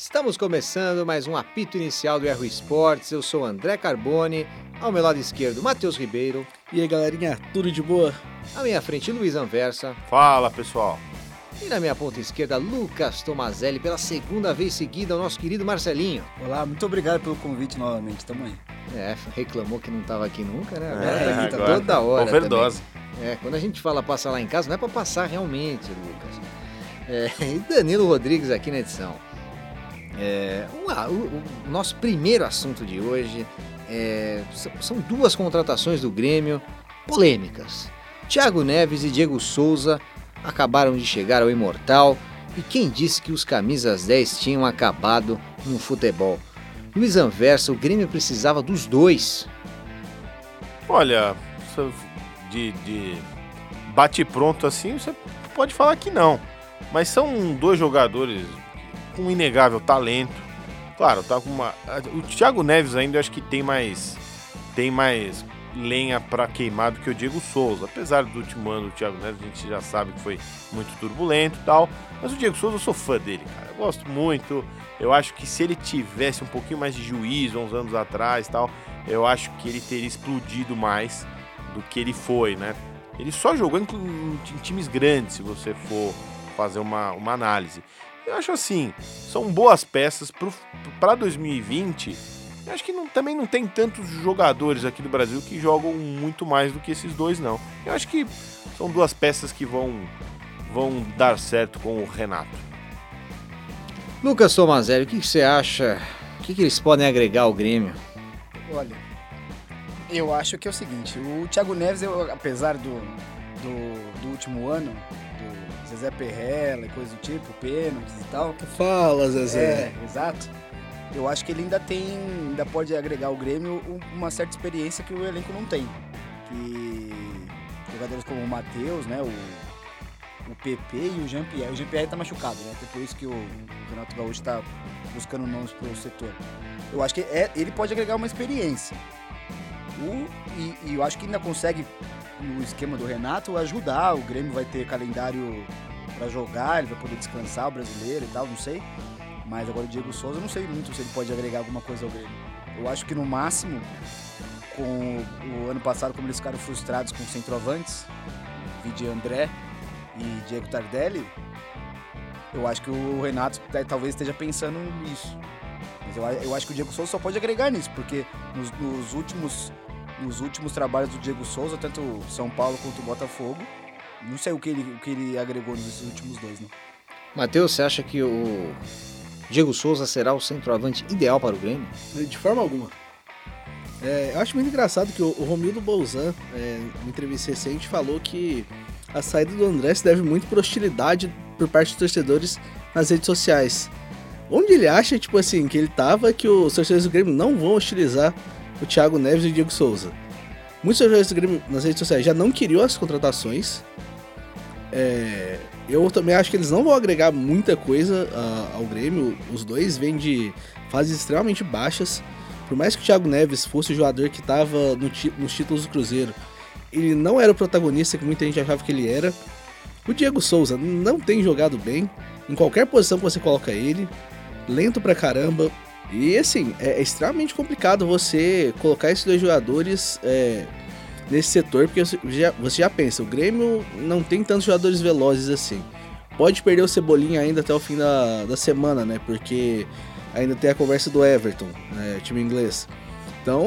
Estamos começando mais um apito inicial do Erro Esportes. Eu sou André Carboni, ao meu lado esquerdo, Matheus Ribeiro. E aí, galerinha, tudo de boa? À minha frente, Luiz Anversa. Fala, pessoal. E na minha ponta esquerda, Lucas Tomazelli, pela segunda vez seguida, o nosso querido Marcelinho. Olá, muito obrigado pelo convite novamente, tamo aí. É, reclamou que não estava aqui nunca, né? Agora tá aqui, agora, toda hora. Overdose. Também. É, quando a gente fala passar lá em casa, não é para passar realmente, Lucas. E Danilo Rodrigues aqui na edição. O nosso primeiro assunto de hoje são duas contratações do Grêmio polêmicas. Thiago Neves e Diego Souza acabaram de chegar ao Imortal, e quem disse que os camisas 10 tinham acabado no futebol? Luiz Anversa, o Grêmio precisava dos dois. Olha, de bate-pronto assim, você pode falar que não. Mas são dois jogadores com um inegável talento. Claro, tá com uma... O Thiago Neves ainda eu acho que tem mais lenha para queimar do que o Diego Souza. Apesar do último ano do Thiago Neves, a gente já sabe que foi muito turbulento e tal. Mas o Diego Souza, eu sou fã dele, cara. Eu gosto muito. Eu acho que se ele tivesse um pouquinho mais de juízo, uns anos atrás e tal, eu acho que ele teria explodido mais do que ele foi, né? Ele só jogou em times grandes, se você for fazer uma análise. Eu acho assim, são boas peças para 2020. Eu acho que também não tem tantos jogadores aqui do Brasil que jogam muito mais do que esses dois, não. Eu acho que são duas peças que vão dar certo com o Renato. Lucas Tomazelli, o que você acha? O que eles podem agregar ao Grêmio? Olha, eu acho que é o seguinte, o Thiago Neves, apesar do último ano, do Zezé Perrela e coisa do tipo, pênaltis e tal... Fala, Zezé! É, exato. Eu acho que ele ainda pode agregar ao Grêmio uma certa experiência que o elenco não tem. Que jogadores como o Matheus, né, o PP e o Jean-Pierre. O Jean-Pierre tá machucado, né? Até por isso que o Renato Gaúcho tá buscando nomes pro setor. Eu acho que ele pode agregar uma experiência. E eu acho que ainda consegue, no esquema do Renato, ajudar. O Grêmio vai ter calendário para jogar, ele vai poder descansar o brasileiro e tal, não sei. Mas agora o Diego Souza, eu não sei muito se ele pode agregar alguma coisa ao Grêmio. Eu acho que no máximo, com o ano passado, como eles ficaram frustrados com os centroavantes, vide André e Diego Tardelli, eu acho que o Renato talvez esteja pensando nisso. Mas eu acho que o Diego Souza só pode agregar nisso, porque nos últimos trabalhos do Diego Souza, tanto o São Paulo quanto o Botafogo, não sei o que ele agregou nesses últimos dois, né? Matheus, você acha que o Diego Souza será o centroavante ideal para o Grêmio? De forma alguma. Eu acho muito engraçado que o Romildo Bolzan, em entrevista recente, falou que a saída do André se deve muito por hostilidade por parte dos torcedores nas redes sociais. Onde ele acha, tipo assim, que ele tava, que os torcedores do Grêmio não vão hostilizar o Thiago Neves e o Diego Souza? Muitos torcedores do Grêmio nas redes sociais já não queriam as contratações. Eu também acho que eles não vão agregar muita coisa ao Grêmio. Os dois vêm de fases extremamente baixas. Por mais que o Thiago Neves fosse o jogador que estava nos títulos do Cruzeiro, ele não era o protagonista que muita gente achava que ele era. O Diego Souza não tem jogado bem, em qualquer posição que você coloca ele, lento pra caramba. E assim, é extremamente complicado você colocar esses dois jogadores nesse setor, porque você já pensa, o Grêmio não tem tantos jogadores velozes assim. Pode perder o Cebolinha ainda até o fim da semana, né? Porque ainda tem a conversa do Everton, né? Time inglês. Então,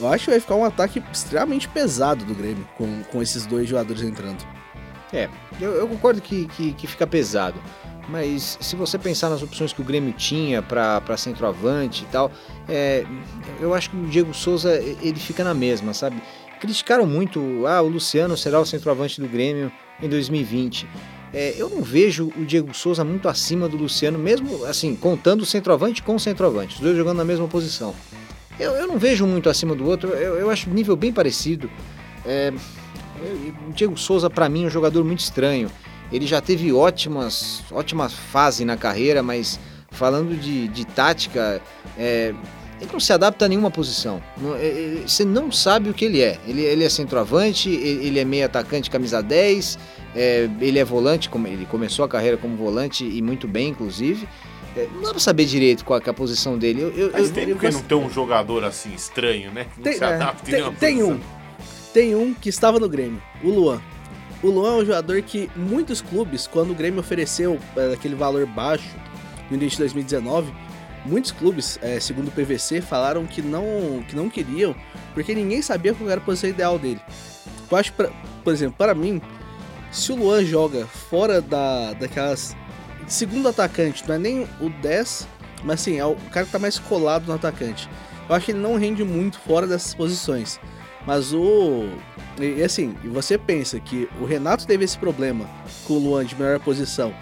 eu acho que vai ficar um ataque extremamente pesado do Grêmio com esses dois jogadores entrando. Eu concordo que fica pesado. Mas se você pensar nas opções que o Grêmio tinha para centroavante e tal, eu acho que o Diego Souza, ele fica na mesma, sabe? Criticaram muito, o Luciano será o centroavante do Grêmio em 2020. Eu não vejo o Diego Souza muito acima do Luciano, mesmo assim, contando o centroavante com o centroavante, os dois jogando na mesma posição. Eu não vejo muito acima do outro, eu acho o nível bem parecido. O Diego Souza, para mim, é um jogador muito estranho. Ele já teve ótima fase na carreira, mas falando de tática... Ele não se adapta a nenhuma posição. Você não sabe o que ele é. Ele é centroavante, ele é meio atacante, camisa 10, ele é volante, ele começou a carreira como volante e muito bem, inclusive. Não dá pra saber direito qual é a posição dele. Mas tem porque não tem um jogador assim estranho, né? Não se adapta em nenhuma posição. Tem um que estava no Grêmio, o Luan. O Luan é um jogador que muitos clubes, quando o Grêmio ofereceu aquele valor baixo no início de 2019, muitos clubes, segundo o PVC, falaram que não queriam, porque ninguém sabia qual era a posição ideal dele. Eu acho, por exemplo, para mim, se o Luan joga fora daquelas... Segundo atacante, não é nem o 10, mas sim, é o cara que tá mais colado no atacante. Eu acho que ele não rende muito fora dessas posições. Mas E assim, você pensa que o Renato teve esse problema com o Luan de melhor posição,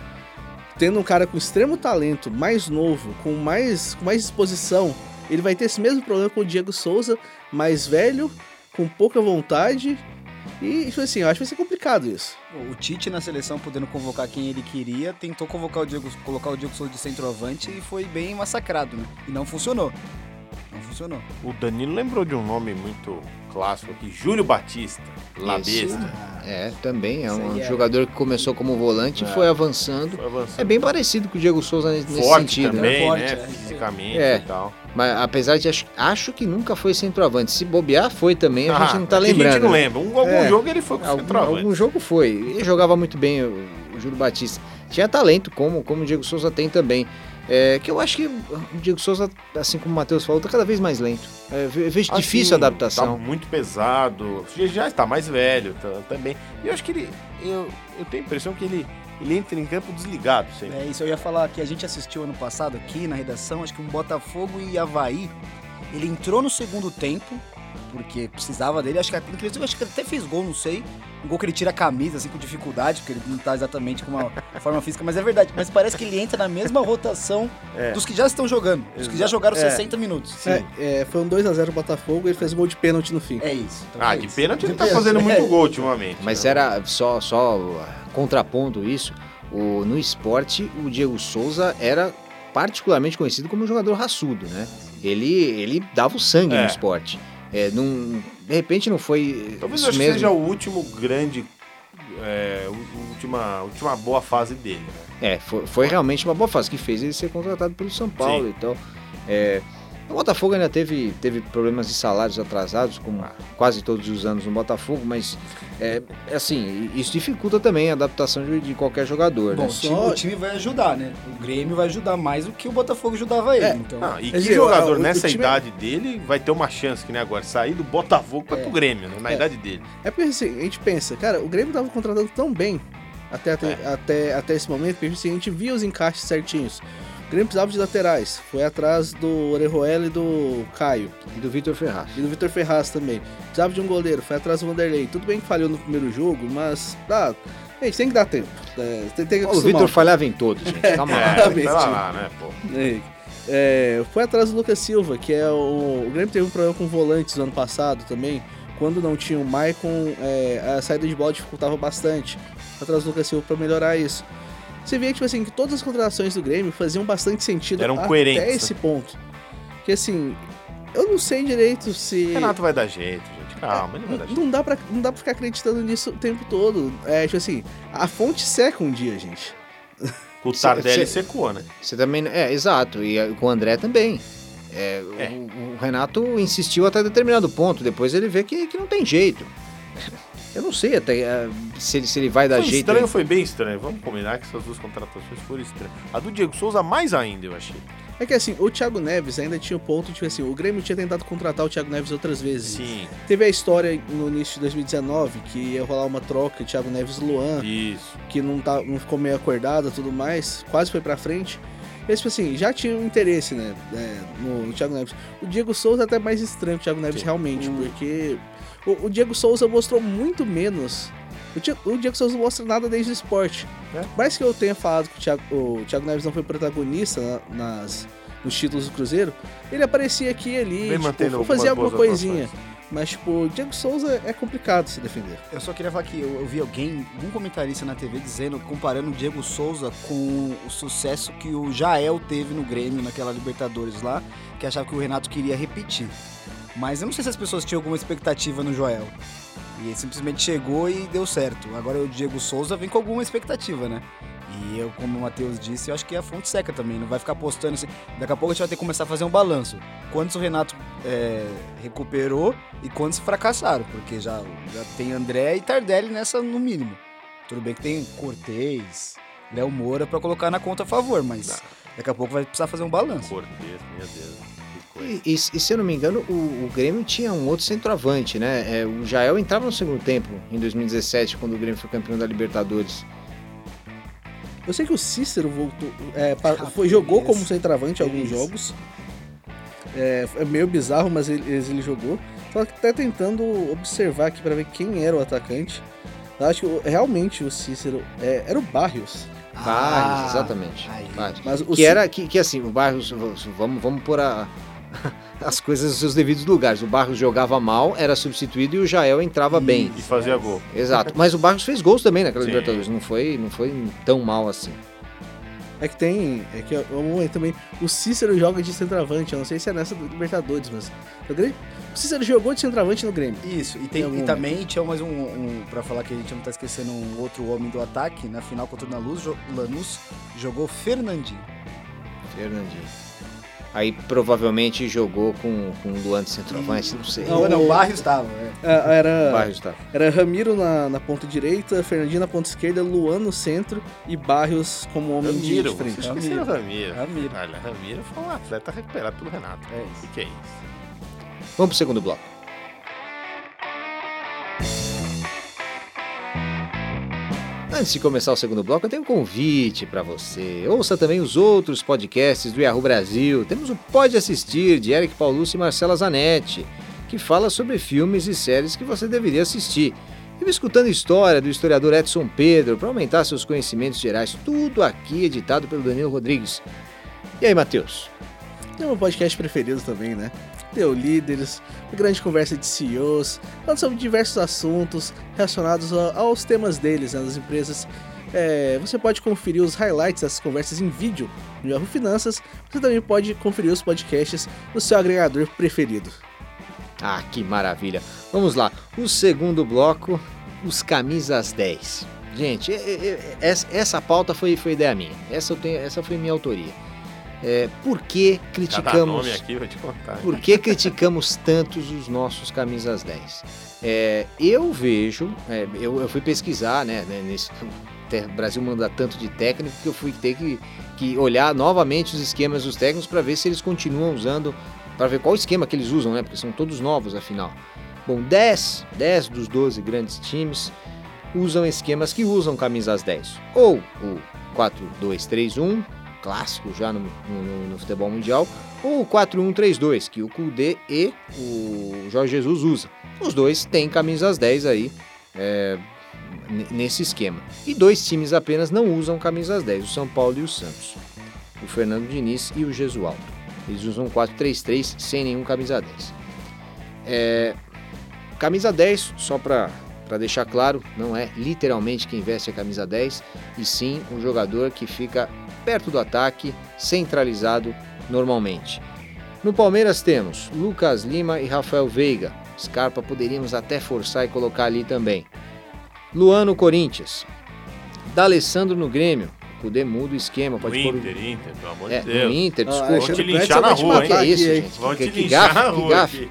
tendo um cara com extremo talento, mais novo, com mais disposição, ele vai ter esse mesmo problema com o Diego Souza, mais velho, com pouca vontade. E assim, eu acho que vai ser complicado isso. O Tite na seleção, podendo convocar quem ele queria, tentou convocar colocar o Diego Souza de centroavante e foi bem massacrado, né? E não funcionou. O Danilo lembrou de um nome muito clássico aqui, Júlio Batista, La Besta. Também é um jogador que começou como volante e foi avançando. É bem parecido com o Diego Souza nesse sentido. Também, forte, né? Fisicamente e tal. Mas apesar de acho que nunca foi centroavante. Se bobear, foi também, a gente não tá lembrando. A gente não lembra. Algum jogo ele foi centroavante. Algum jogo foi. Ele jogava muito bem, o Júlio Batista. Tinha talento, como o Diego Souza tem também. Que eu acho que o Diego Souza, assim como o Matheus falou, tá cada vez mais lento. Eu vejo difícil a adaptação. Tá muito pesado, já está mais velho também. E eu acho que ele... Eu tenho a impressão que ele entra em campo desligado sempre. É isso, eu ia falar que a gente assistiu ano passado aqui na redação, acho que um Botafogo e Avaí, ele entrou no segundo tempo, porque precisava dele, acho que até fez gol, não sei, um gol que ele tira a camisa assim com dificuldade, porque ele não tá exatamente com uma forma física, mas é verdade, mas parece que ele entra na mesma rotação dos que já estão jogando, dos que já jogaram 60 minutos. Sim. Foi um 2-0 o Botafogo e ele fez gol de pênalti no fim. É isso. Então de pênalti ele tá fazendo muito gol ultimamente. Mas era só contrapondo isso, no esporte o Diego Souza era particularmente conhecido como um jogador raçudo, né? Ele dava o sangue no esporte. De repente não foi. Talvez acho que seja o último grande. Última boa fase dele, né? Foi realmente uma boa fase que fez ele ser contratado pelo São Paulo. Sim. Então, o Botafogo ainda teve problemas de salários atrasados, como quase todos os anos no Botafogo, mas assim, isso dificulta também a adaptação de qualquer jogador. Bom, né? O time vai ajudar, né? O Grêmio vai ajudar mais do que o Botafogo ajudava ele. Então... jogador nessa idade dele vai ter uma chance, que nem agora, sair do Botafogo para o Grêmio, né? Na idade dele. Porque assim, a gente pensa, cara, o Grêmio estava contratando tão bem até esse momento, porque assim, a gente via os encaixes certinhos. O Grêmio precisava de laterais, foi atrás do Orejuela e do Caio. E do Vitor Ferraz. também. Precisava de um goleiro, foi atrás do Vanderlei. Tudo bem que falhou no primeiro jogo, mas tem que dar tempo. Tem que acostumar. O Vitor falhava em todos, gente. Calma lá, né, pô? Foi atrás do Lucas Silva, que é o Grêmio teve um problema com volantes no ano passado também. Quando não tinha o Maicon, a saída de bola dificultava bastante. Foi atrás do Lucas Silva para melhorar isso. Você via tipo assim, que todas as contratações do Grêmio faziam bastante sentido. Eram coerentes. Até esse ponto. Que assim, eu não sei direito se... Renato vai dar jeito, gente. Calma, ele vai dar jeito. Não dá pra ficar acreditando nisso o tempo todo. Tipo assim, a fonte seca um dia, gente. Com o Tardelli secou, né? Você também... exato. E com o André também. O Renato insistiu até determinado ponto. Depois ele vê que não tem jeito. Eu não sei até se ele vai dar jeito. Foi bem estranho. Vamos combinar que essas duas contratações foram estranhas. A do Diego Souza mais ainda, eu achei. É que assim, o Thiago Neves ainda tinha o ponto de assim, o Grêmio tinha tentado contratar o Thiago Neves outras vezes. Sim. Teve a história no início de 2019 que ia rolar uma troca, Thiago Neves e Luan. Isso. Que não ficou meio acordada e tudo mais. Quase foi pra frente. Mas assim, já tinha um interesse, né? No Thiago Neves. O Diego Souza é até mais estranho que o Thiago Neves realmente, porque... O Diego Souza mostrou muito menos. O Diego Souza não mostra nada desde o esporte. Parece que eu tenha falado que o Thiago Neves não foi protagonista nos títulos do Cruzeiro. Ele aparecia aqui e ali, fazia alguma coisinha. Mas, o Diego Souza é complicado se defender. Eu só queria falar que eu vi algum comentarista na TV dizendo, comparando o Diego Souza com o sucesso que o Jael teve no Grêmio, naquela Libertadores lá, que achava que o Renato queria repetir. Mas eu não sei se as pessoas tinham alguma expectativa no Joel. E ele simplesmente chegou e deu certo. Agora o Diego Souza vem com alguma expectativa, né? E eu, como o Matheus disse, eu acho que é a fonte seca também, não vai ficar postando. Daqui a pouco a gente vai ter que começar a fazer um balanço. Quantos o Renato recuperou e quantos fracassaram, porque já tem André e Tardelli nessa no mínimo. Tudo bem que tem Cortez, Léo Moura pra colocar na conta a favor, mas daqui a pouco vai precisar fazer um balanço. Cortez, meu Deus. E se eu não me engano, o Grêmio tinha um outro centroavante, né? O Jael entrava no segundo tempo, em 2017, quando o Grêmio foi campeão da Libertadores. Eu sei que o Cícero voltou, jogou como centroavante alguns jogos. É meio bizarro, mas ele jogou. Só que tá tentando observar aqui pra ver quem era o atacante. Eu acho que realmente o Cícero era o Barrios. Barrios, exatamente. Barrios. Mas assim, o Barrios, vamos pôr as coisas nos seus devidos lugares. O Barrios jogava mal, era substituído e o Jael entrava bem. E fazia gol. Exato. Mas o Barrios fez gols também naquela Libertadores. Não foi tão mal assim. O Cícero joga de centroavante. Eu não sei se é nessa do Libertadores, mas o Cícero jogou de centroavante no Grêmio. Isso. E também tinha mais um pra falar que a gente não tá esquecendo, um outro homem do ataque. Na final contra o Lanús, jogou Fernandinho. Aí provavelmente jogou com o Luan de centroavante, não sei. Não, o Barrios estava. Era Ramiro na ponta direita, Fernandinho na ponta esquerda, Luan no centro e Barrios como homem de frente. Vocês esqueceram o Ramiro. Olha, Ramiro foi um atleta recuperado pelo Renato. É isso. O que é isso? Vamos pro segundo bloco. Antes de começar o segundo bloco, eu tenho um convite para você. Ouça também os outros podcasts do Yahoo Brasil. Temos o Pode Assistir, de Eric Paulucci e Marcela Zanetti, que fala sobre filmes e séries que você deveria assistir. E Escutando História, do historiador Edson Pedro, para aumentar seus conhecimentos gerais. Tudo aqui editado pelo Danilo Rodrigues. E aí, Matheus? Tem um podcast preferido também, né? Deu líderes, uma grande conversa de CEOs, falando sobre diversos assuntos relacionados aos temas deles, né, das empresas. Você pode conferir os highlights dessas conversas em vídeo no Yahoo Finanças. Você também pode conferir os podcasts no seu agregador preferido. Ah, que maravilha! Vamos lá, o segundo bloco, os camisas 10. Gente, essa pauta foi ideia minha, essa foi minha autoria. Por que criticamos tantos os nossos camisas 10? Eu vejo, eu fui pesquisar, né? O Brasil manda tanto de técnico que eu fui ter que olhar novamente os esquemas dos técnicos para ver se eles continuam usando, para ver qual esquema que eles usam, né? Porque são todos novos, afinal. Bom, 10 dos 12 grandes times usam esquemas que usam camisas 10. Ou o 4-2-3-1, clássico já no futebol mundial, ou o 4-1-3-2, que o Koudé e o Jorge Jesus usam. Os dois têm camisas 10 aí nesse esquema. E dois times apenas não usam camisas 10, o São Paulo e o Santos. O Fernando Diniz e o Jesualdo. Eles usam 4-3-3 sem nenhum camisa 10. Camisa 10, só para deixar claro, não é literalmente quem veste a camisa 10, e sim um jogador que fica perto do ataque, centralizado normalmente. No Palmeiras temos Lucas Lima e Rafael Veiga. Scarpa poderíamos até forçar e colocar ali também. Luan no Corinthians. D'Alessandro no Grêmio. Koudé muda o esquema. Inter, pelo amor de Deus. No Inter, desculpa. Vão te linchar na rua, hein?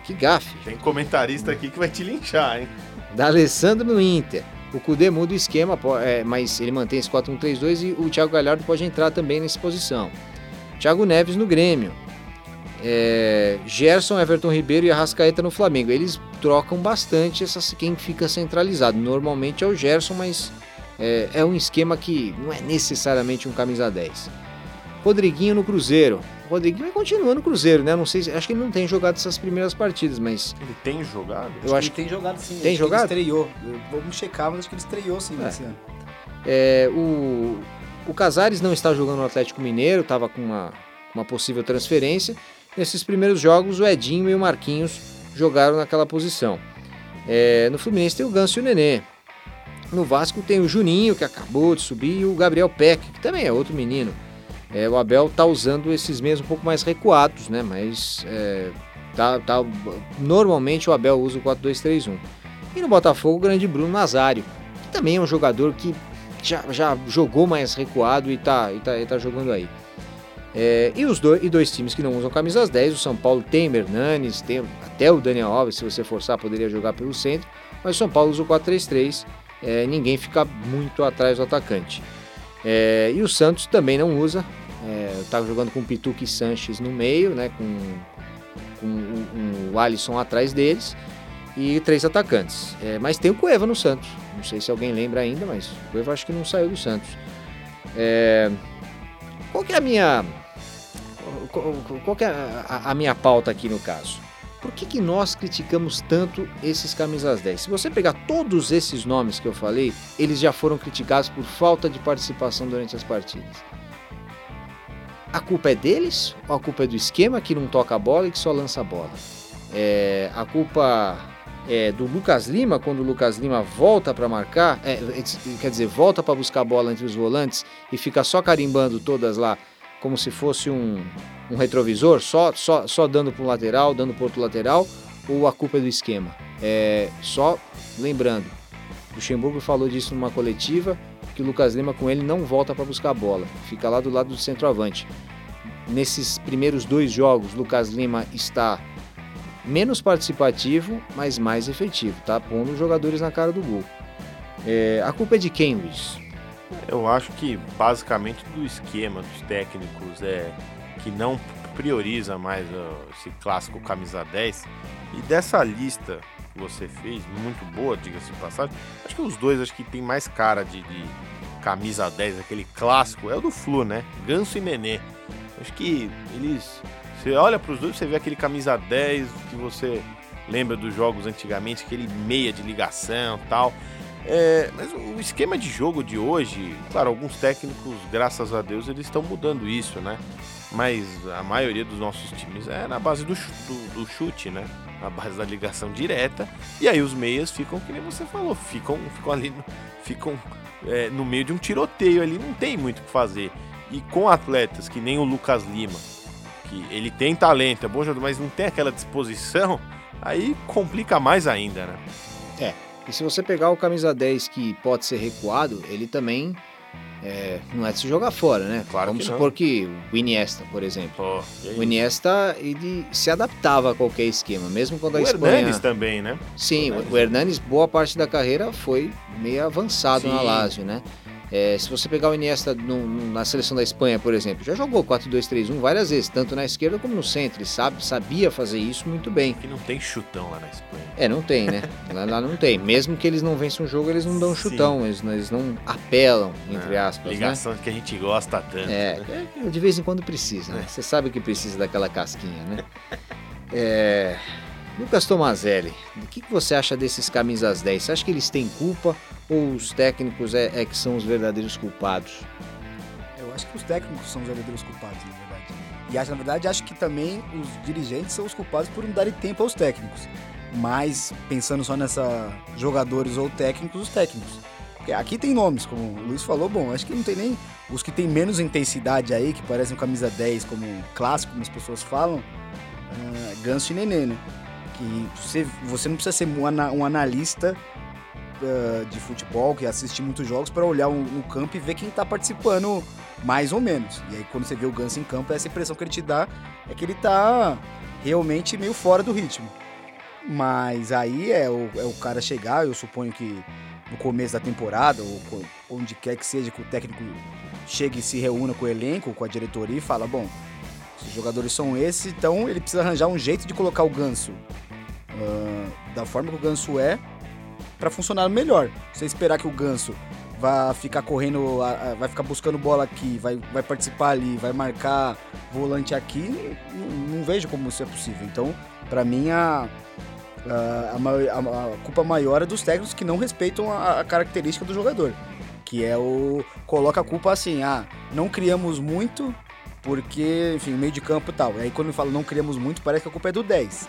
Que gafe. Tem comentarista aqui que vai te linchar, hein? D'Alessandro no Inter. O Koudé muda o esquema, mas ele mantém esse 4-1-3-2 e o Thiago Galhardo pode entrar também nessa posição. Thiago Neves no Grêmio. Gerson, Everton Ribeiro e Arrascaeta no Flamengo. Eles trocam bastante quem fica centralizado. Normalmente é o Gerson, mas é um esquema que não é necessariamente um camisa 10. Rodriguinho no Cruzeiro. O Rodriguinho continua no Cruzeiro, né? Não sei, acho que ele não tem jogado essas primeiras partidas, mas... Ele tem jogado? Eu acho que ele tem jogado, sim. Tem jogado? Ele estreou. Vamos checar, mas acho que ele estreou, sim, nesse ano. O Casares não está jogando no Atlético Mineiro, estava com uma possível transferência. Nesses primeiros jogos, o Edinho e o Marquinhos jogaram naquela posição. No Fluminense tem o Ganso e o Nenê. No Vasco tem o Juninho, que acabou de subir, e o Gabriel Peck, que também é outro menino. O Abel está usando esses mesmos um pouco mais recuados, né? Mas normalmente o Abel usa o 4-2-3-1. E no Botafogo, o grande Bruno Nazário, que também é um jogador que já jogou mais recuado e tá jogando aí. E dois times que não usam camisas 10, o São Paulo tem Hernanes, tem até o Daniel Alves, se você forçar, poderia jogar pelo centro, mas o São Paulo usa o 4-3-3, ninguém fica muito atrás do atacante. E o Santos também não usa, tá jogando com Pituca e Sanches no meio, né, com o Alisson atrás deles e 3 atacantes. Mas tem o Cueva no Santos, não sei se alguém lembra ainda, mas o Cueva acho que não saiu do Santos. Qual que é a minha pauta aqui no caso? Por que nós criticamos tanto esses camisas 10? Se você pegar todos esses nomes que eu falei, eles já foram criticados por falta de participação durante as partidas. A culpa é deles? Ou a culpa é do esquema que não toca a bola e que só lança a bola? A culpa é do Lucas Lima, quando o Lucas Lima volta para marcar, volta para buscar a bola entre os volantes e fica só carimbando todas lá, como se fosse um retrovisor, só dando para um lateral, dando para outro lateral, ou a culpa é do esquema? Só lembrando, o Luxemburgo falou disso numa coletiva, que o Lucas Lima com ele não volta para buscar a bola, fica lá do lado do centroavante. Nesses primeiros 2 jogos, o Lucas Lima está menos participativo, mas mais efetivo, tá? Pondo os jogadores na cara do gol. A culpa é de quem, Luiz? Eu acho que basicamente do esquema, dos técnicos, que não prioriza mais esse clássico camisa 10. E dessa lista que você fez, muito boa, diga-se de passagem, acho que os dois que tem mais cara de camisa 10, aquele clássico, é o do Flu, né? Ganso e Nenê. Acho que eles... Você olha para os dois, você vê aquele camisa 10 que você lembra dos jogos antigamente, aquele meia de ligação e tal. Mas o esquema de jogo de hoje, claro, alguns técnicos, graças a Deus, eles estão mudando isso, né? Mas a maioria dos nossos times é na base do chute, né? Na base da ligação direta. E aí os meias ficam, que nem você falou, ficam no meio de um tiroteio ali, não tem muito o que fazer. E com atletas que nem o Lucas Lima, que ele tem talento, é bom jogador, mas não tem aquela disposição, aí complica mais ainda, né? E se você pegar o camisa 10 que pode ser recuado, ele também não é de se jogar fora, né? Claro. Vamos supor que o Iniesta, por exemplo. O Iniesta, ele se adaptava a qualquer esquema, mesmo quando a Espanha... O Hernanes também, né? Sim, o Hernanes, boa parte da carreira, foi meio avançado. Sim. Na Lazio, né? Se você pegar o Iniesta na seleção da Espanha, por exemplo, já jogou 4-2-3-1 várias vezes, tanto na esquerda como no centro, ele sabia fazer isso muito bem. Que não tem chutão lá na Espanha. Não tem, né? lá não tem. Mesmo que eles não vençam o jogo, eles não dão chutão, eles não apelam, entre aspas. Ligação, né? Que a gente gosta tanto. Né? De vez em quando precisa, né? Você sabe que precisa daquela casquinha, né? Lucas Tomazelli, o que você acha desses camisas 10? Você acha que eles têm culpa ou os técnicos que são os verdadeiros culpados? Eu acho que os técnicos são os verdadeiros culpados, na verdade. Acho que também os dirigentes são os culpados por não darem tempo aos técnicos. Mas, pensando só nessa jogadores ou técnicos, os técnicos. Porque aqui tem nomes, como o Luiz falou, acho que não tem nem... Os que tem menos intensidade aí, que parecem camisa 10, como clássico, como as pessoas falam, Ganso e Nenê, né? E você não precisa ser um analista de futebol que assiste muitos jogos para olhar no campo e ver quem está participando mais ou menos. E aí quando você vê o Ganso em campo, essa impressão que ele te dá é que ele está realmente meio fora do ritmo. Mas aí é o cara chegar, eu suponho que no começo da temporada, ou onde quer que seja, que o técnico chegue e se reúna com o elenco, com a diretoria e fala, os jogadores são esses, então ele precisa arranjar um jeito de colocar o Ganso da forma que o Ganso para funcionar melhor. Você esperar que o Ganso vá ficar correndo, vai ficar buscando bola aqui, vai participar ali, vai marcar volante aqui, não vejo como isso é possível. Então, para mim, a culpa maior é dos técnicos que não respeitam a característica do jogador, que coloca a culpa assim, não criamos muito, porque, enfim, meio de campo e tal. E aí quando eu falo não criamos muito, parece que a culpa é do 10.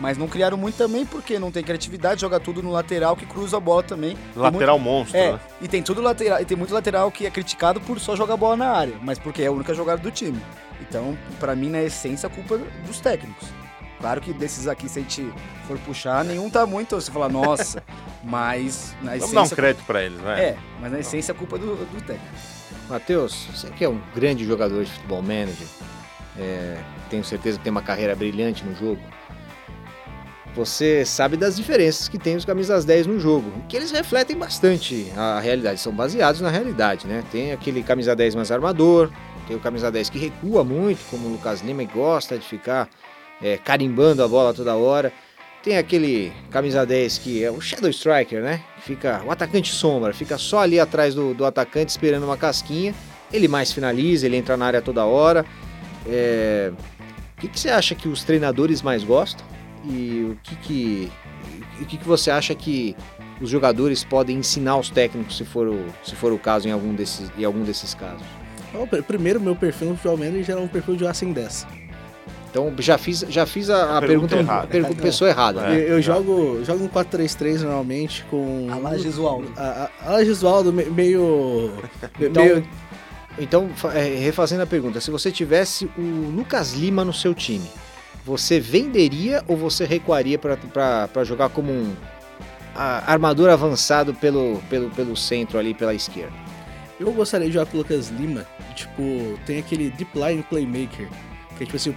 Mas não criaram muito também porque não tem criatividade, joga tudo no lateral que cruza a bola também. Lateral muito... monstro, né? E tem tudo lateral, e tem muito lateral que é criticado por só jogar bola na área, mas porque é a única jogada do time. Então, pra mim, na essência, a culpa é dos técnicos. Claro que desses aqui, se a gente for puxar, nenhum tá muito, você falar, nossa, mas na essência... Vamos dar um crédito pra eles, né? É, mas na essência a culpa é do técnico. Matheus, você que é um grande jogador de futebol manager, tenho certeza que tem uma carreira brilhante no jogo, você sabe das diferenças que tem os camisas 10 no jogo, que eles refletem bastante a realidade, são baseados na realidade, né? Tem aquele camisa 10 mais armador, tem o camisa 10 que recua muito, como o Lucas Lima, que gosta de ficar... carimbando a bola toda hora. Tem aquele camisa 10 que é o shadow striker, né? Fica o atacante sombra, fica só ali atrás do atacante esperando uma casquinha. Ele mais finaliza, ele entra na área toda hora. O que você acha que os treinadores mais gostam? E o que você acha que os jogadores podem ensinar aos técnicos, se for o caso, em algum desses casos? Primeiro, meu perfil no futebol manager era um perfil de 1 em 10. Então, já fiz a pergunta pessoa errada. Né? Eu jogo um 4-3-3 normalmente com... A la Gesualdo. A la Gesualdo meio... Então, refazendo a pergunta, se você tivesse o Lucas Lima no seu time, você venderia ou você recuaria para jogar como um armador avançado pelo centro ali, pela esquerda? Eu gostaria de jogar com o Lucas Lima, tipo, tem aquele deep line playmaker. Que é tipo assim,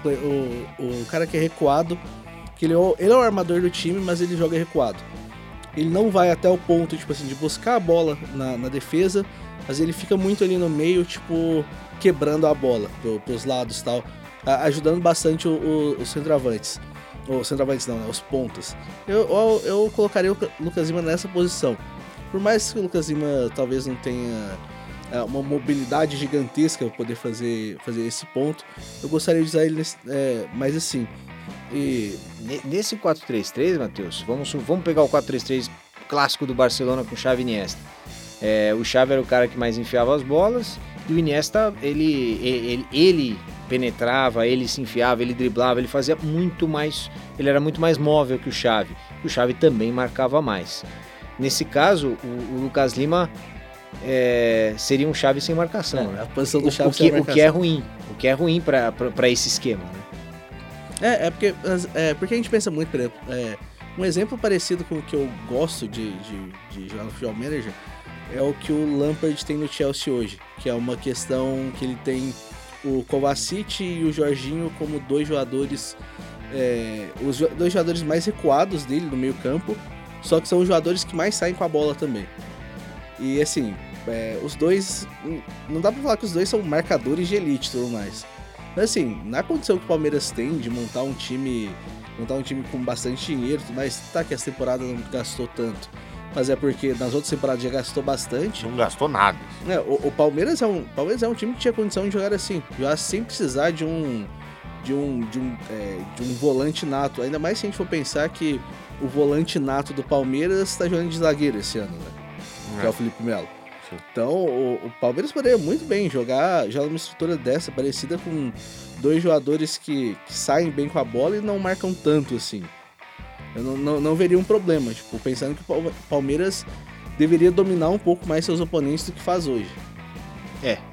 o cara que é recuado, que ele é o armador do time, mas ele joga recuado. Ele não vai até o ponto, tipo assim, de buscar a bola na defesa, mas ele fica muito ali no meio, tipo, quebrando a bola pros lados e tal, ajudando bastante os centroavantes. Os centroavantes não, né? Os pontas. Eu colocaria o Lucas Lima nessa posição. Por mais que o Lucas Lima talvez não tenha... uma mobilidade gigantesca para poder fazer esse ponto. Eu gostaria de usar ele mais assim. E nesse 4-3-3, Matheus, vamos pegar o 4-3-3 clássico do Barcelona com o Xavi e Iniesta. O Xavi era o cara que mais enfiava as bolas e o Iniesta, ele penetrava, ele se enfiava, ele driblava, ele fazia muito mais, ele era muito mais móvel que o Xavi. O Xavi também marcava mais. Nesse caso, o Lucas Lima... seria um Xavi sem marcação, né? A posição do Xavi sem marcação. O que é ruim para esse esquema, né? Porque a gente pensa muito, por exemplo, um exemplo parecido com o que eu gosto de jogar no Futebol Manager é o que o Lampard tem no Chelsea hoje, que é uma questão que ele tem o Kovacic e o Jorginho como dois jogadores, os dois jogadores mais recuados dele no meio campo, só que são os jogadores que mais saem com a bola também. E assim, os dois... Não dá pra falar que os dois são marcadores de elite e tudo mais. Mas assim, na condição que o Palmeiras tem de montar um time... Montar um time com bastante dinheiro e tudo mais... Tá que essa temporada não gastou tanto. Mas é porque nas outras temporadas já gastou bastante. Não gastou nada. O Palmeiras é um time que tinha condição de jogar assim. Jogar sem precisar de um volante nato. Ainda mais se a gente for pensar que o volante nato do Palmeiras tá jogando de zagueiro esse ano, né? Que é o Felipe Melo. Sim. Então o Palmeiras poderia muito bem jogar uma estrutura dessa, parecida com dois jogadores que saem bem com a bola e não marcam tanto assim. Eu não veria um problema, tipo, pensando que o Palmeiras deveria dominar um pouco mais seus oponentes do que faz hoje.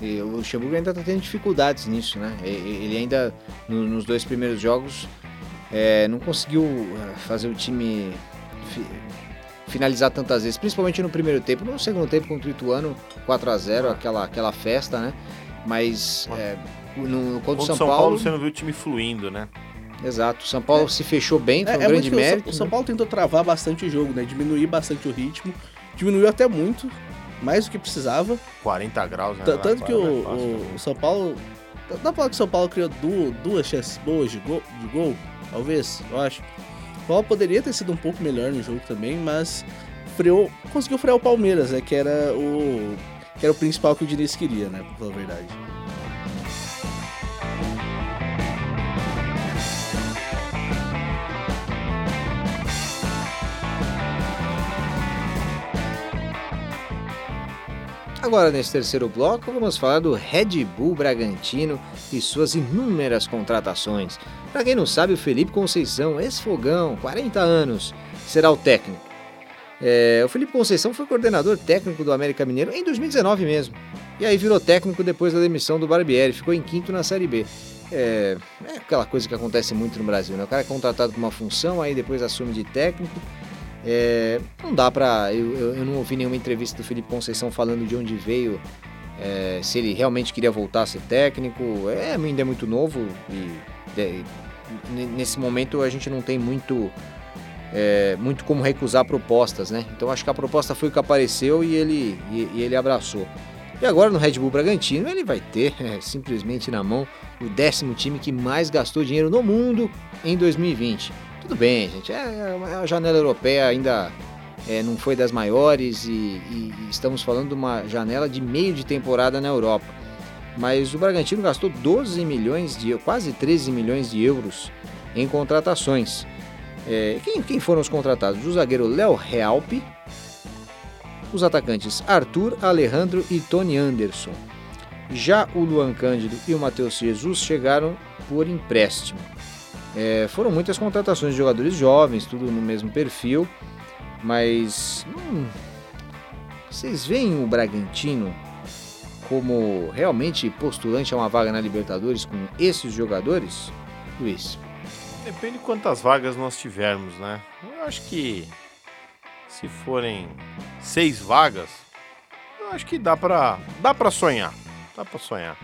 E o Luxemburgo ainda está tendo dificuldades nisso, né? Ele ainda, nos dois primeiros jogos, não conseguiu fazer o time... finalizar tantas vezes, principalmente no primeiro tempo. No segundo tempo, contra o Ituano, 4-0, aquela festa, né? Mas contra o São Paulo, você não viu o time fluindo, né? Exato, o São Paulo se fechou bem, foi um grande mérito. O São Paulo tentou travar bastante o jogo, né? Diminuir bastante o ritmo, diminuiu até muito, mais do que precisava. 40 graus, né? Tanto que o São Paulo... Dá pra falar que o São Paulo criou duas chances boas de gol, talvez, eu acho. O Paulo poderia ter sido um pouco melhor no jogo também, mas conseguiu frear o Palmeiras, né? Que era o principal que o Diniz queria, né? Pra falar a verdade. Agora, nesse terceiro bloco, vamos falar do Red Bull Bragantino e suas inúmeras contratações. Para quem não sabe, o Felipe Conceição, ex-fogão, 40 anos, será o técnico. O Felipe Conceição foi coordenador técnico do América Mineiro em 2019 mesmo. E aí virou técnico depois da demissão do Barbieri, ficou em quinto na Série B. É aquela coisa que acontece muito no Brasil, né? O cara é contratado para uma função, aí depois assume de técnico. Não dá pra... Eu não ouvi nenhuma entrevista do Felipe Conceição falando de onde veio, se ele realmente queria voltar a ser técnico. Ainda é muito novo e nesse momento a gente não tem muito como recusar propostas, né? Então acho que a proposta foi o que apareceu e ele abraçou. E agora no Red Bull Bragantino ele vai ter simplesmente na mão o 10º time que mais gastou dinheiro no mundo em 2020. Tudo bem, gente, a janela europeia ainda não foi das maiores e estamos falando de uma janela de meio de temporada na Europa. Mas o Bragantino gastou 12 milhões de euros, quase 13 milhões de euros em contratações. Quem foram os contratados? O zagueiro Léo Realpe, os atacantes Arthur, Alejandro e Tony Anderson. Já o Luan Cândido e o Matheus Jesus chegaram por empréstimo. Foram muitas contratações de jogadores jovens, tudo no mesmo perfil, mas vocês veem o Bragantino como realmente postulante a uma vaga na Libertadores com esses jogadores, Luiz? Depende de quantas vagas nós tivermos, né? Eu acho que se forem 6 vagas, eu acho que dá pra sonhar. Dá pra sonhar.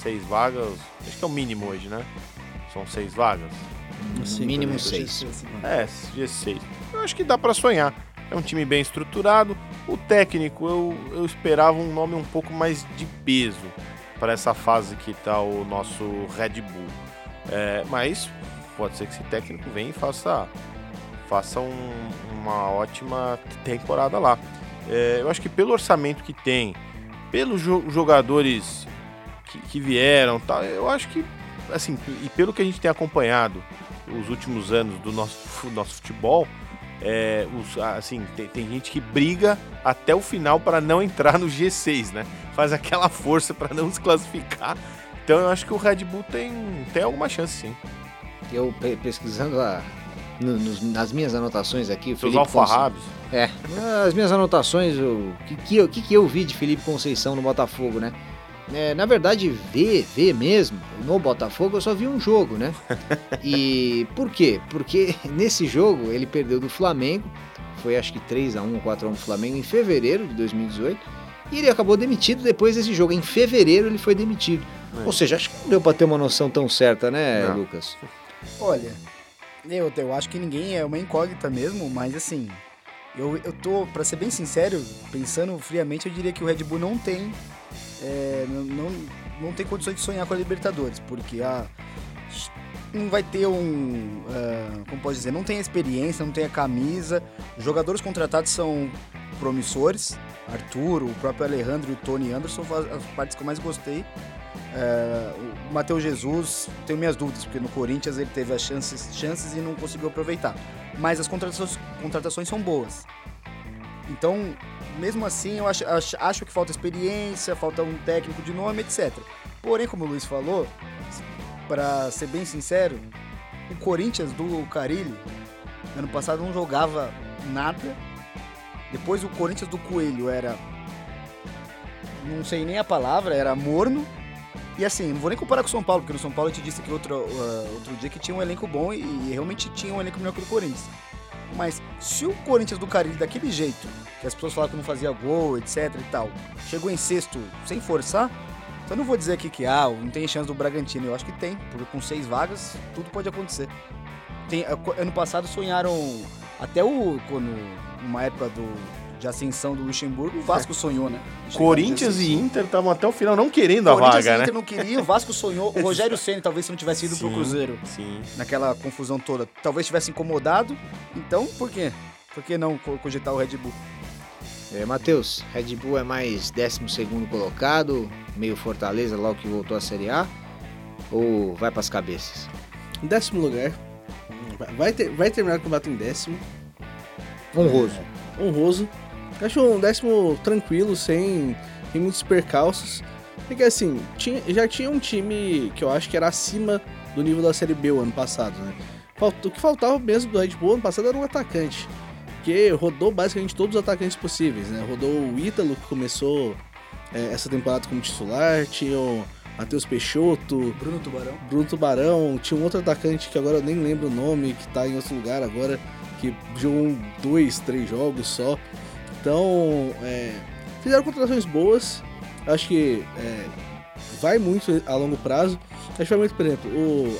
6 vagas, acho que é o mínimo hoje, né? São 6 vagas. No mínimo 6. G6. Eu acho que dá pra sonhar. É um time bem estruturado. O técnico, eu esperava um nome um pouco mais de peso para essa fase que tá o nosso Red Bull. Mas pode ser que esse técnico venha e faça uma ótima temporada lá. Eu acho que pelo orçamento que tem, pelos jogadores que vieram, tá, eu acho que, assim, e pelo que a gente tem acompanhado os últimos anos do nosso futebol, tem gente que briga até o final para não entrar no G6, né? Faz aquela força para não se classificar. Então eu acho que o Red Bull tem alguma chance, sim. Eu pesquisando nas minhas anotações aqui... Seus alfarrábios. As minhas anotações, o que eu vi de Felipe Conceição no Botafogo, né? Na verdade, ver mesmo, no Botafogo eu só vi um jogo, né? E por quê? Porque nesse jogo ele perdeu do Flamengo, foi acho que 3-1, 4-1 Flamengo, em fevereiro de 2018, e ele acabou demitido depois desse jogo. Em fevereiro ele foi demitido. Ou seja, acho que não deu pra ter uma noção tão certa, né, não, Lucas? Olha, eu acho que ninguém é uma incógnita mesmo, mas assim, eu tô, pra ser bem sincero, pensando friamente, eu diria que o Red Bull não tem condições de sonhar com a Libertadores, porque não vai ter como pode dizer, não tem a experiência, não tem a camisa, os jogadores contratados são promissores, Arthur, o próprio Alejandro e o Tony Anderson, as partes que eu mais gostei. O Matheus Jesus, tenho minhas dúvidas, porque no Corinthians ele teve as chances e não conseguiu aproveitar. Mas as contratações são boas. Então, mesmo assim, eu acho que falta experiência, falta um técnico de nome, etc. Porém, como o Luiz falou, para ser bem sincero, o Corinthians do Carille, ano passado, não jogava nada. Depois o Corinthians do Coelho era... não sei nem a palavra, era morno. E assim, não vou nem comparar com o São Paulo, porque no São Paulo eu te disse que outro dia que tinha um elenco bom e realmente tinha um elenco melhor que o do Corinthians. Mas se o Corinthians do Carille, daquele jeito, que as pessoas falam que não fazia gol, etc e tal, chegou em sexto sem forçar, então eu não vou dizer aqui que não tem chance do Bragantino. Eu acho que tem, porque com 6 vagas tudo pode acontecer. Ano passado sonharam, até uma época de ascensão do Luxemburgo, o Vasco sonhou, né? Corinthians e Inter estavam até o final não querendo a vaga, né? Corinthians e Inter não queriam, o Vasco sonhou, o Rogério Ceni talvez se não tivesse ido pro Cruzeiro, naquela confusão toda, talvez tivesse incomodado, então por quê? Por que não cogitar o Red Bull? Matheus, Red Bull é mais 12º colocado, meio Fortaleza logo que voltou à Série A, ou vai pras cabeças? 10º lugar, vai terminar o campeonato em 10º. Honroso. Acho um 10º tranquilo, sem muitos percalços. Porque assim, já tinha um time que eu acho que era acima do nível da Série B o ano passado, né? O que faltava mesmo do Red Bull ano passado era um atacante. Porque rodou basicamente todos os atacantes possíveis, né? Rodou o Ítalo, que começou essa temporada como titular, tinham Matheus Peixoto, Bruno Tubarão, tinha um outro atacante que agora eu nem lembro o nome, que tá em outro lugar agora, que jogou 2-3 jogos só. Então, fizeram contratações boas, acho que vai muito a longo prazo. Acho que vai muito, por exemplo,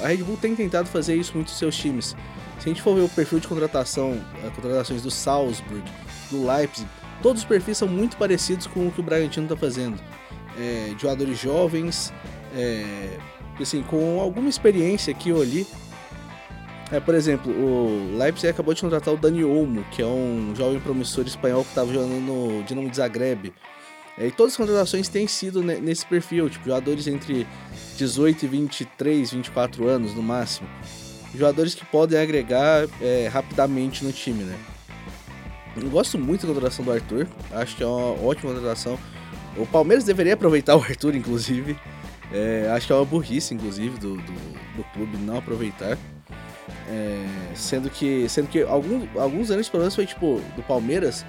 a Red Bull tem tentado fazer isso muito nos seus times. Se a gente for ver o perfil de contratações do Salzburg, do Leipzig, todos os perfis são muito parecidos com o que o Bragantino está fazendo. Jogadores jovens, assim, com alguma experiência aqui ou ali. Por exemplo, o Leipzig acabou de contratar o Dani Olmo, que é um jovem promissor espanhol que estava jogando no Dinamo de Zagreb. E todas as contratações têm sido nesse perfil, tipo, jogadores entre 18 e 23, 24 anos no máximo. Jogadores que podem agregar rapidamente no time, né? Eu gosto muito da contratação do Arthur, acho que é uma ótima contratação. O Palmeiras deveria aproveitar o Arthur, inclusive. Acho que é uma burrice, inclusive, do clube não aproveitar. Sendo que alguns anos, pelo menos, foi tipo, do Palmeiras,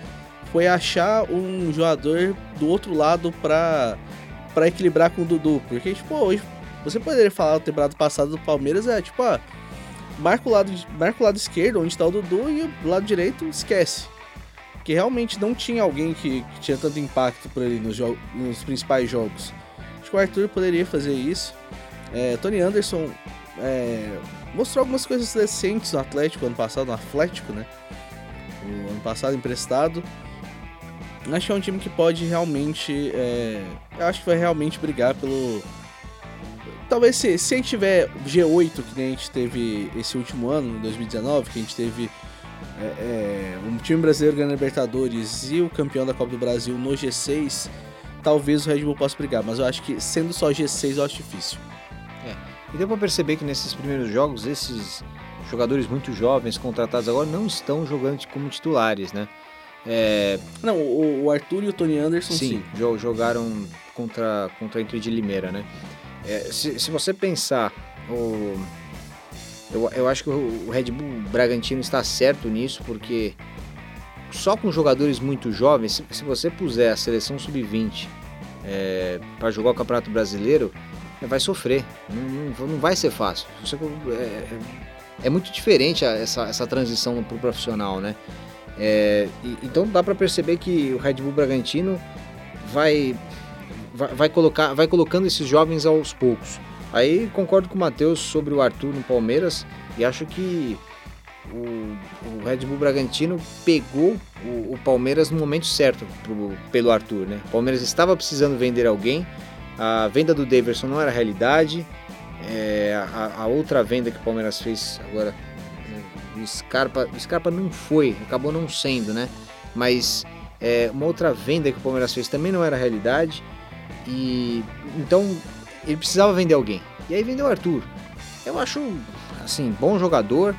foi achar um jogador do outro lado pra equilibrar com o Dudu. Porque, tipo, hoje, você poderia falar, o temporada passada do Palmeiras tipo, marca o lado esquerdo, onde tá o Dudu, e o lado direito esquece. Porque realmente não tinha alguém que tinha tanto impacto por ele nos principais jogos. Acho que o Arthur poderia fazer isso. Tony Anderson mostrou algumas coisas decentes no Atlético ano passado, né? O ano passado emprestado. Acho que é um time que pode realmente... eu acho que vai realmente brigar pelo... Talvez se a gente tiver G8, que nem a gente teve esse último ano, em 2019, que a gente teve um time brasileiro ganhando Libertadores e o campeão da Copa do Brasil no G6, talvez o Red Bull possa brigar. Mas eu acho que sendo só G6 eu acho difícil. E deu pra perceber que nesses primeiros jogos, esses jogadores muito jovens contratados agora não estão jogando como titulares, né? Não, o Arthur e o Tony Anderson sim. Jogaram contra a Inter de Limeira, né? Se você pensar, eu acho que o Red Bull Bragantino está certo nisso, porque só com jogadores muito jovens, se você puser a seleção sub-20 para jogar o Campeonato Brasileiro, vai sofrer, não vai ser fácil. Você, é muito diferente essa transição para o profissional, né? Então dá para perceber que o Red Bull Bragantino vai colocando esses jovens aos poucos. Aí concordo com o Matheus sobre o Arthur no Palmeiras, e acho que o Red Bull Bragantino pegou o Palmeiras no momento certo pelo Arthur, né? O Palmeiras estava precisando vender alguém, a venda do Daverson não era realidade, a outra venda que o Palmeiras fez agora, o Scarpa não foi, acabou não sendo, né? Mas uma outra venda que o Palmeiras fez também não era realidade, e então ele precisava vender alguém, e aí vendeu o Arthur. Eu acho, assim, bom jogador,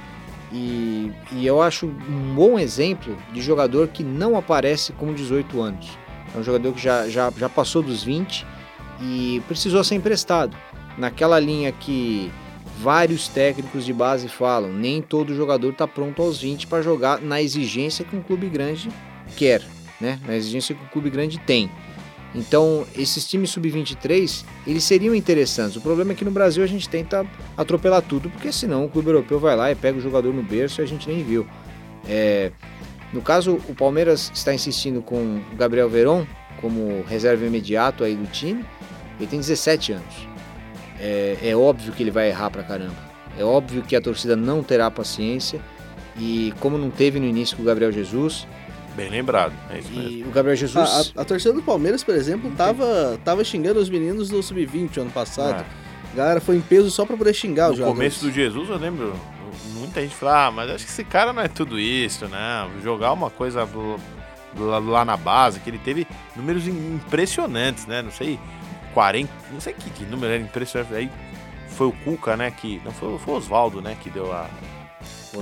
e eu acho um bom exemplo de jogador que não aparece com 18 anos. É um jogador que já passou dos 20 e precisou ser emprestado, naquela linha que vários técnicos de base falam: nem todo jogador está pronto aos 20 para jogar na exigência que um clube grande quer, né? Na exigência que um clube grande tem. Então, esses times sub-23, eles seriam interessantes. O problema é que no Brasil a gente tenta atropelar tudo, porque senão o clube europeu vai lá e pega o jogador no berço e a gente nem viu. No caso, o Palmeiras está insistindo com o Gabriel Veron como reserva imediato aí do time. Ele tem 17 anos. É óbvio que ele vai errar pra caramba. É óbvio que a torcida não terá paciência. E como não teve no início com o Gabriel Jesus... Bem lembrado, é isso mesmo. E o Gabriel Jesus... A torcida do Palmeiras, por exemplo, tava xingando os meninos do Sub-20 ano passado. A galera foi em peso só pra poder xingar os jogadores. No começo do Jesus, eu lembro, muita gente falava: mas acho que esse cara não é tudo isso, né? Jogar uma coisa lá na base, que ele teve números impressionantes, né? Não sei, 40, não sei que número era impressionante. Aí foi o Cuca, né? Que, não, foi o Oswaldo, né? Que deu a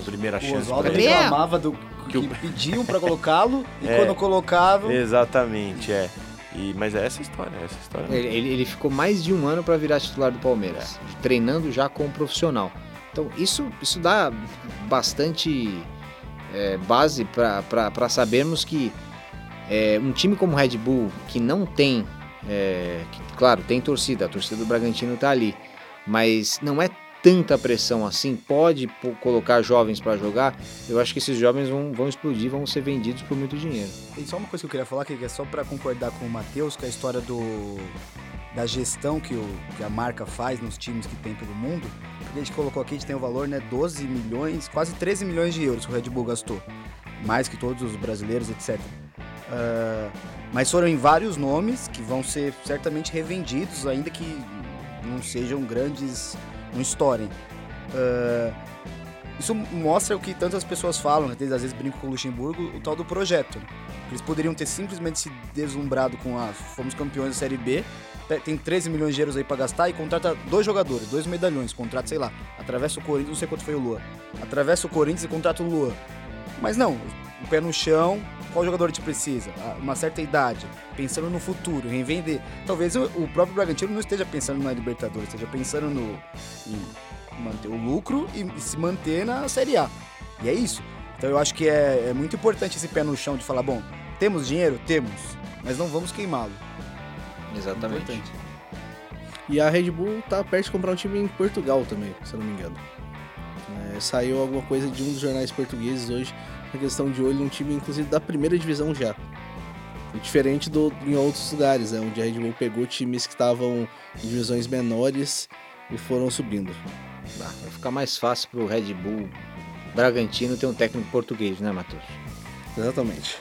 primeira chance. O Oswaldo reclamava do... que pediam pra colocá-lo, e quando colocavam... Exatamente, mas é essa história, Ele ficou mais de um ano pra virar titular do Palmeiras, treinando já como profissional. Então, isso dá bastante base pra sabermos que um time como o Red Bull, que não tem Claro, tem torcida, a torcida do Bragantino tá ali, mas não é tanta pressão assim, pode colocar jovens para jogar. Eu acho que esses jovens vão explodir, vão ser vendidos por muito dinheiro. Tem só uma coisa que eu queria falar, que é só para concordar com o Matheus, que é a história da gestão que a marca faz nos times que tem pelo mundo. A gente colocou aqui, a gente tem o valor, né, 12 milhões, quase 13 milhões de euros que o Red Bull gastou, mais que todos os brasileiros, etc. Mas foram em vários nomes que vão ser certamente revendidos, ainda que não sejam grandes, não estourem. Isso mostra o que tantas pessoas falam, né? Desde, às vezes brinco com o Luxemburgo, o tal do projeto. Eles poderiam ter simplesmente se deslumbrado com fomos campeões da Série B, tem 13 milhões de euros aí pra gastar e contrata 2 jogadores, 2 medalhões, contrata, sei lá, atravessa o Corinthians, não sei quanto foi o Luan, atravessa o Corinthians e contrata o Luan. Mas não, o pé no chão, qual jogador a gente precisa? Uma certa idade, pensando no futuro, em vender. Talvez o próprio Bragantino não esteja pensando na Libertadores, esteja pensando em manter o lucro e se manter na Série A. E é isso. Então eu acho que é muito importante esse pé no chão de falar, bom, temos dinheiro? Temos, mas não vamos queimá-lo. Exatamente. Importante. E a Red Bull tá perto de comprar um time em Portugal também, se eu não me engano. Saiu alguma coisa de um dos jornais portugueses hoje, na questão de olho num time, inclusive, da primeira divisão já. E diferente em outros lugares, onde a Red Bull pegou times que estavam em divisões menores e foram subindo. Vai ficar mais fácil pro Red Bull Bragantino ter um técnico português, né, Matheus? Exatamente.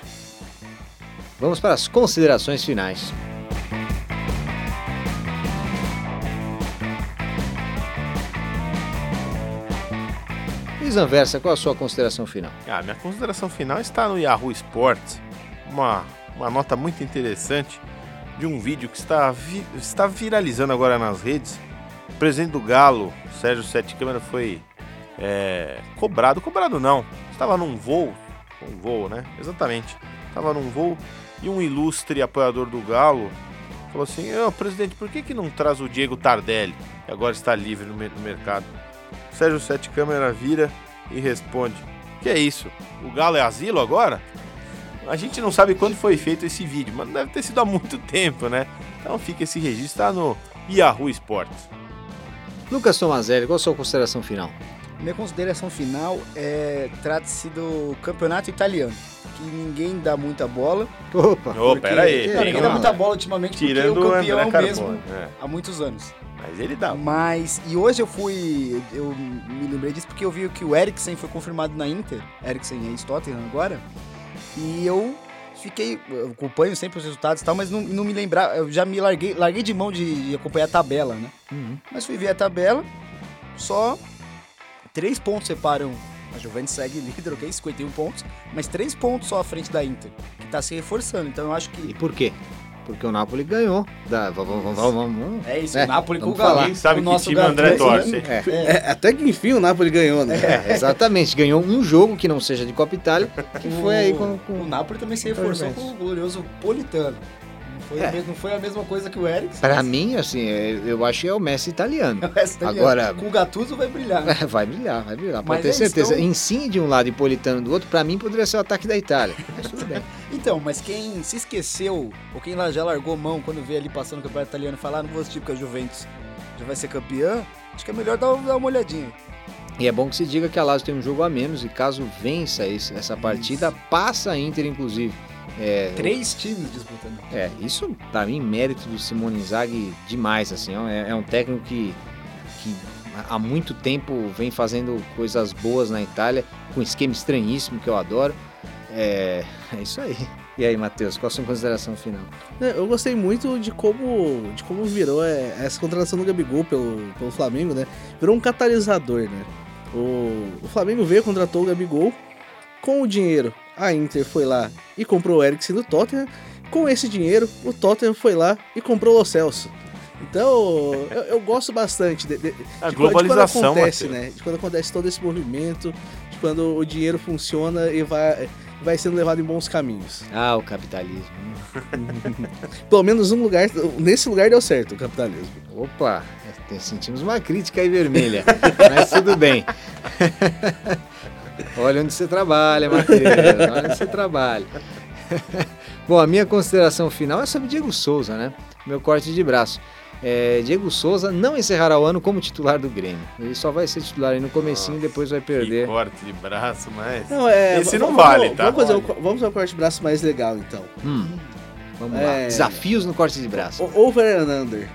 Vamos para as considerações finais. Luiz Anversa, qual a sua consideração final? Minha consideração final está no Yahoo Sports, uma nota muito interessante de um vídeo que está viralizando agora nas redes. O presidente do Galo, Sérgio Sete Câmara, foi cobrado não, estava num voo, né? Exatamente, estava num voo e um ilustre apoiador do Galo falou assim, presidente, por que não traz o Diego Tardelli, que agora está livre no mercado? Sérgio Sete Câmara vira e responde, que é isso? O Galo é asilo agora? A gente não sabe quando foi feito esse vídeo, mas deve ter sido há muito tempo, né? Então fica esse registro, tá no Yahoo Sports. Lucas Tomazelli, qual a sua consideração final? Minha consideração final trata-se do campeonato italiano, que ninguém dá muita bola. Ninguém dá muita bola ultimamente, tirando porque o campeão é o mesmo há muitos anos. Mas ele dá. E hoje eu me lembrei disso porque eu vi que o Eriksen foi confirmado na Inter. Eriksen é ex-Tottenham agora. E eu acompanho sempre os resultados e tal, mas não me lembrava. Eu já me larguei de mão de acompanhar a tabela, né? Uhum. Mas fui ver a tabela, só 3 pontos separam. A Juventus segue líder, ok? 51 pontos, mas 3 pontos só à frente da Inter, que tá se reforçando. Então eu acho que... E por quê? Porque o Napoli ganhou. Vamos. É isso, o Napoli com o Galo. Quem sabe que time André torce. Até que enfim o Napoli ganhou, né? Exatamente, ganhou um jogo que não seja de Copa Itália, que foi aí com... O Napoli também se reforçou com o glorioso Politano. Não foi a mesma coisa que o Eriksen. Pra mim, assim, eu acho que é o Messi italiano. Agora, com o Gattuso vai brilhar. Vai brilhar, pode ter certeza. Insigne de um lado e Politano do outro, pra mim poderia ser o ataque da Itália. Mas tudo bem. Então, mas quem se esqueceu, ou quem já largou mão quando vê ali passando o campeonato italiano e fala, não vou assistir porque a Juventus já vai ser campeã, acho que é melhor dar uma olhadinha. E é bom que se diga que a Lazio tem um jogo a menos e caso vença essa partida, passa a Inter, inclusive. 3 times disputando. Isso, pra mim, mérito do Simone Inzaghi demais, assim, é um técnico que há muito tempo vem fazendo coisas boas na Itália, com um esquema estranhíssimo que eu adoro. É isso aí. E aí, Matheus, qual a sua consideração final? Eu gostei muito de como virou essa contratação do Gabigol pelo Flamengo, né? Virou um catalisador, né? O Flamengo veio, contratou o Gabigol com o dinheiro. A Inter foi lá e comprou o Eriksen do Tottenham. Com esse dinheiro, o Tottenham foi lá e comprou o Lo Celso. Então, eu gosto bastante de globalização, quando acontece, Matheus, né? De quando acontece todo esse movimento, de quando o dinheiro funciona e vai sendo levado em bons caminhos. O capitalismo. Pelo menos nesse lugar deu certo o capitalismo. Opa, sentimos uma crítica aí vermelha, mas tudo bem. Olha onde você trabalha, Matheus, olha onde você trabalha. Bom, a minha consideração final é sobre Diego Souza, né? meu corte de braço. Diego Souza não encerrará o ano como titular do Grêmio. Ele só vai ser titular aí no comecinho e depois vai perder. Que corte de braço, mas... Não, esse não vale, tá? Vamos fazer o corte de braço mais legal, então. Vamos lá. Desafios no corte de braço. Over and under.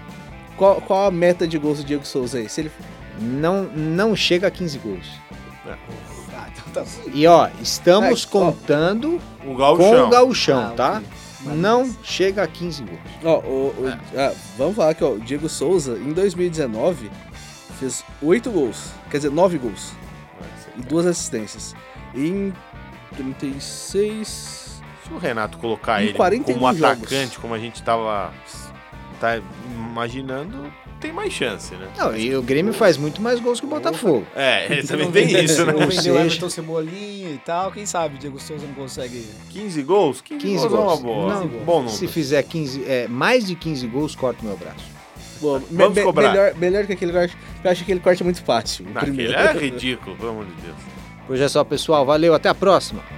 Qual a meta de gols do Diego Souza aí? Se ele... não chega a 15 gols. Então tá. E estamos contando com o Gauchão, tá? Okay. Não chega a 15 gols. Vamos falar que o Diego Souza, em 2019, fez 8 gols. Quer dizer, 9 gols. E 2 assistências. Em 36... Se o Renato colocar ele como atacante, como a gente tá imaginando, tem mais chance, né? Não, e o Grêmio faz muito mais gols que o Botafogo. Ele também tem isso, né? Vendeu o Everton Cebolinha e tal, quem sabe o Diego Souza não consegue... 15 gols? 15 gols é uma boa. Não, bom número. Se fizer 15, mais de 15 gols, corta o meu braço. Bom, vamos cobrar. Melhor que aquele corte, eu acho que aquele corte é muito fácil. Aquele é ridículo, pelo amor de Deus. Hoje é só, pessoal. Valeu, até a próxima.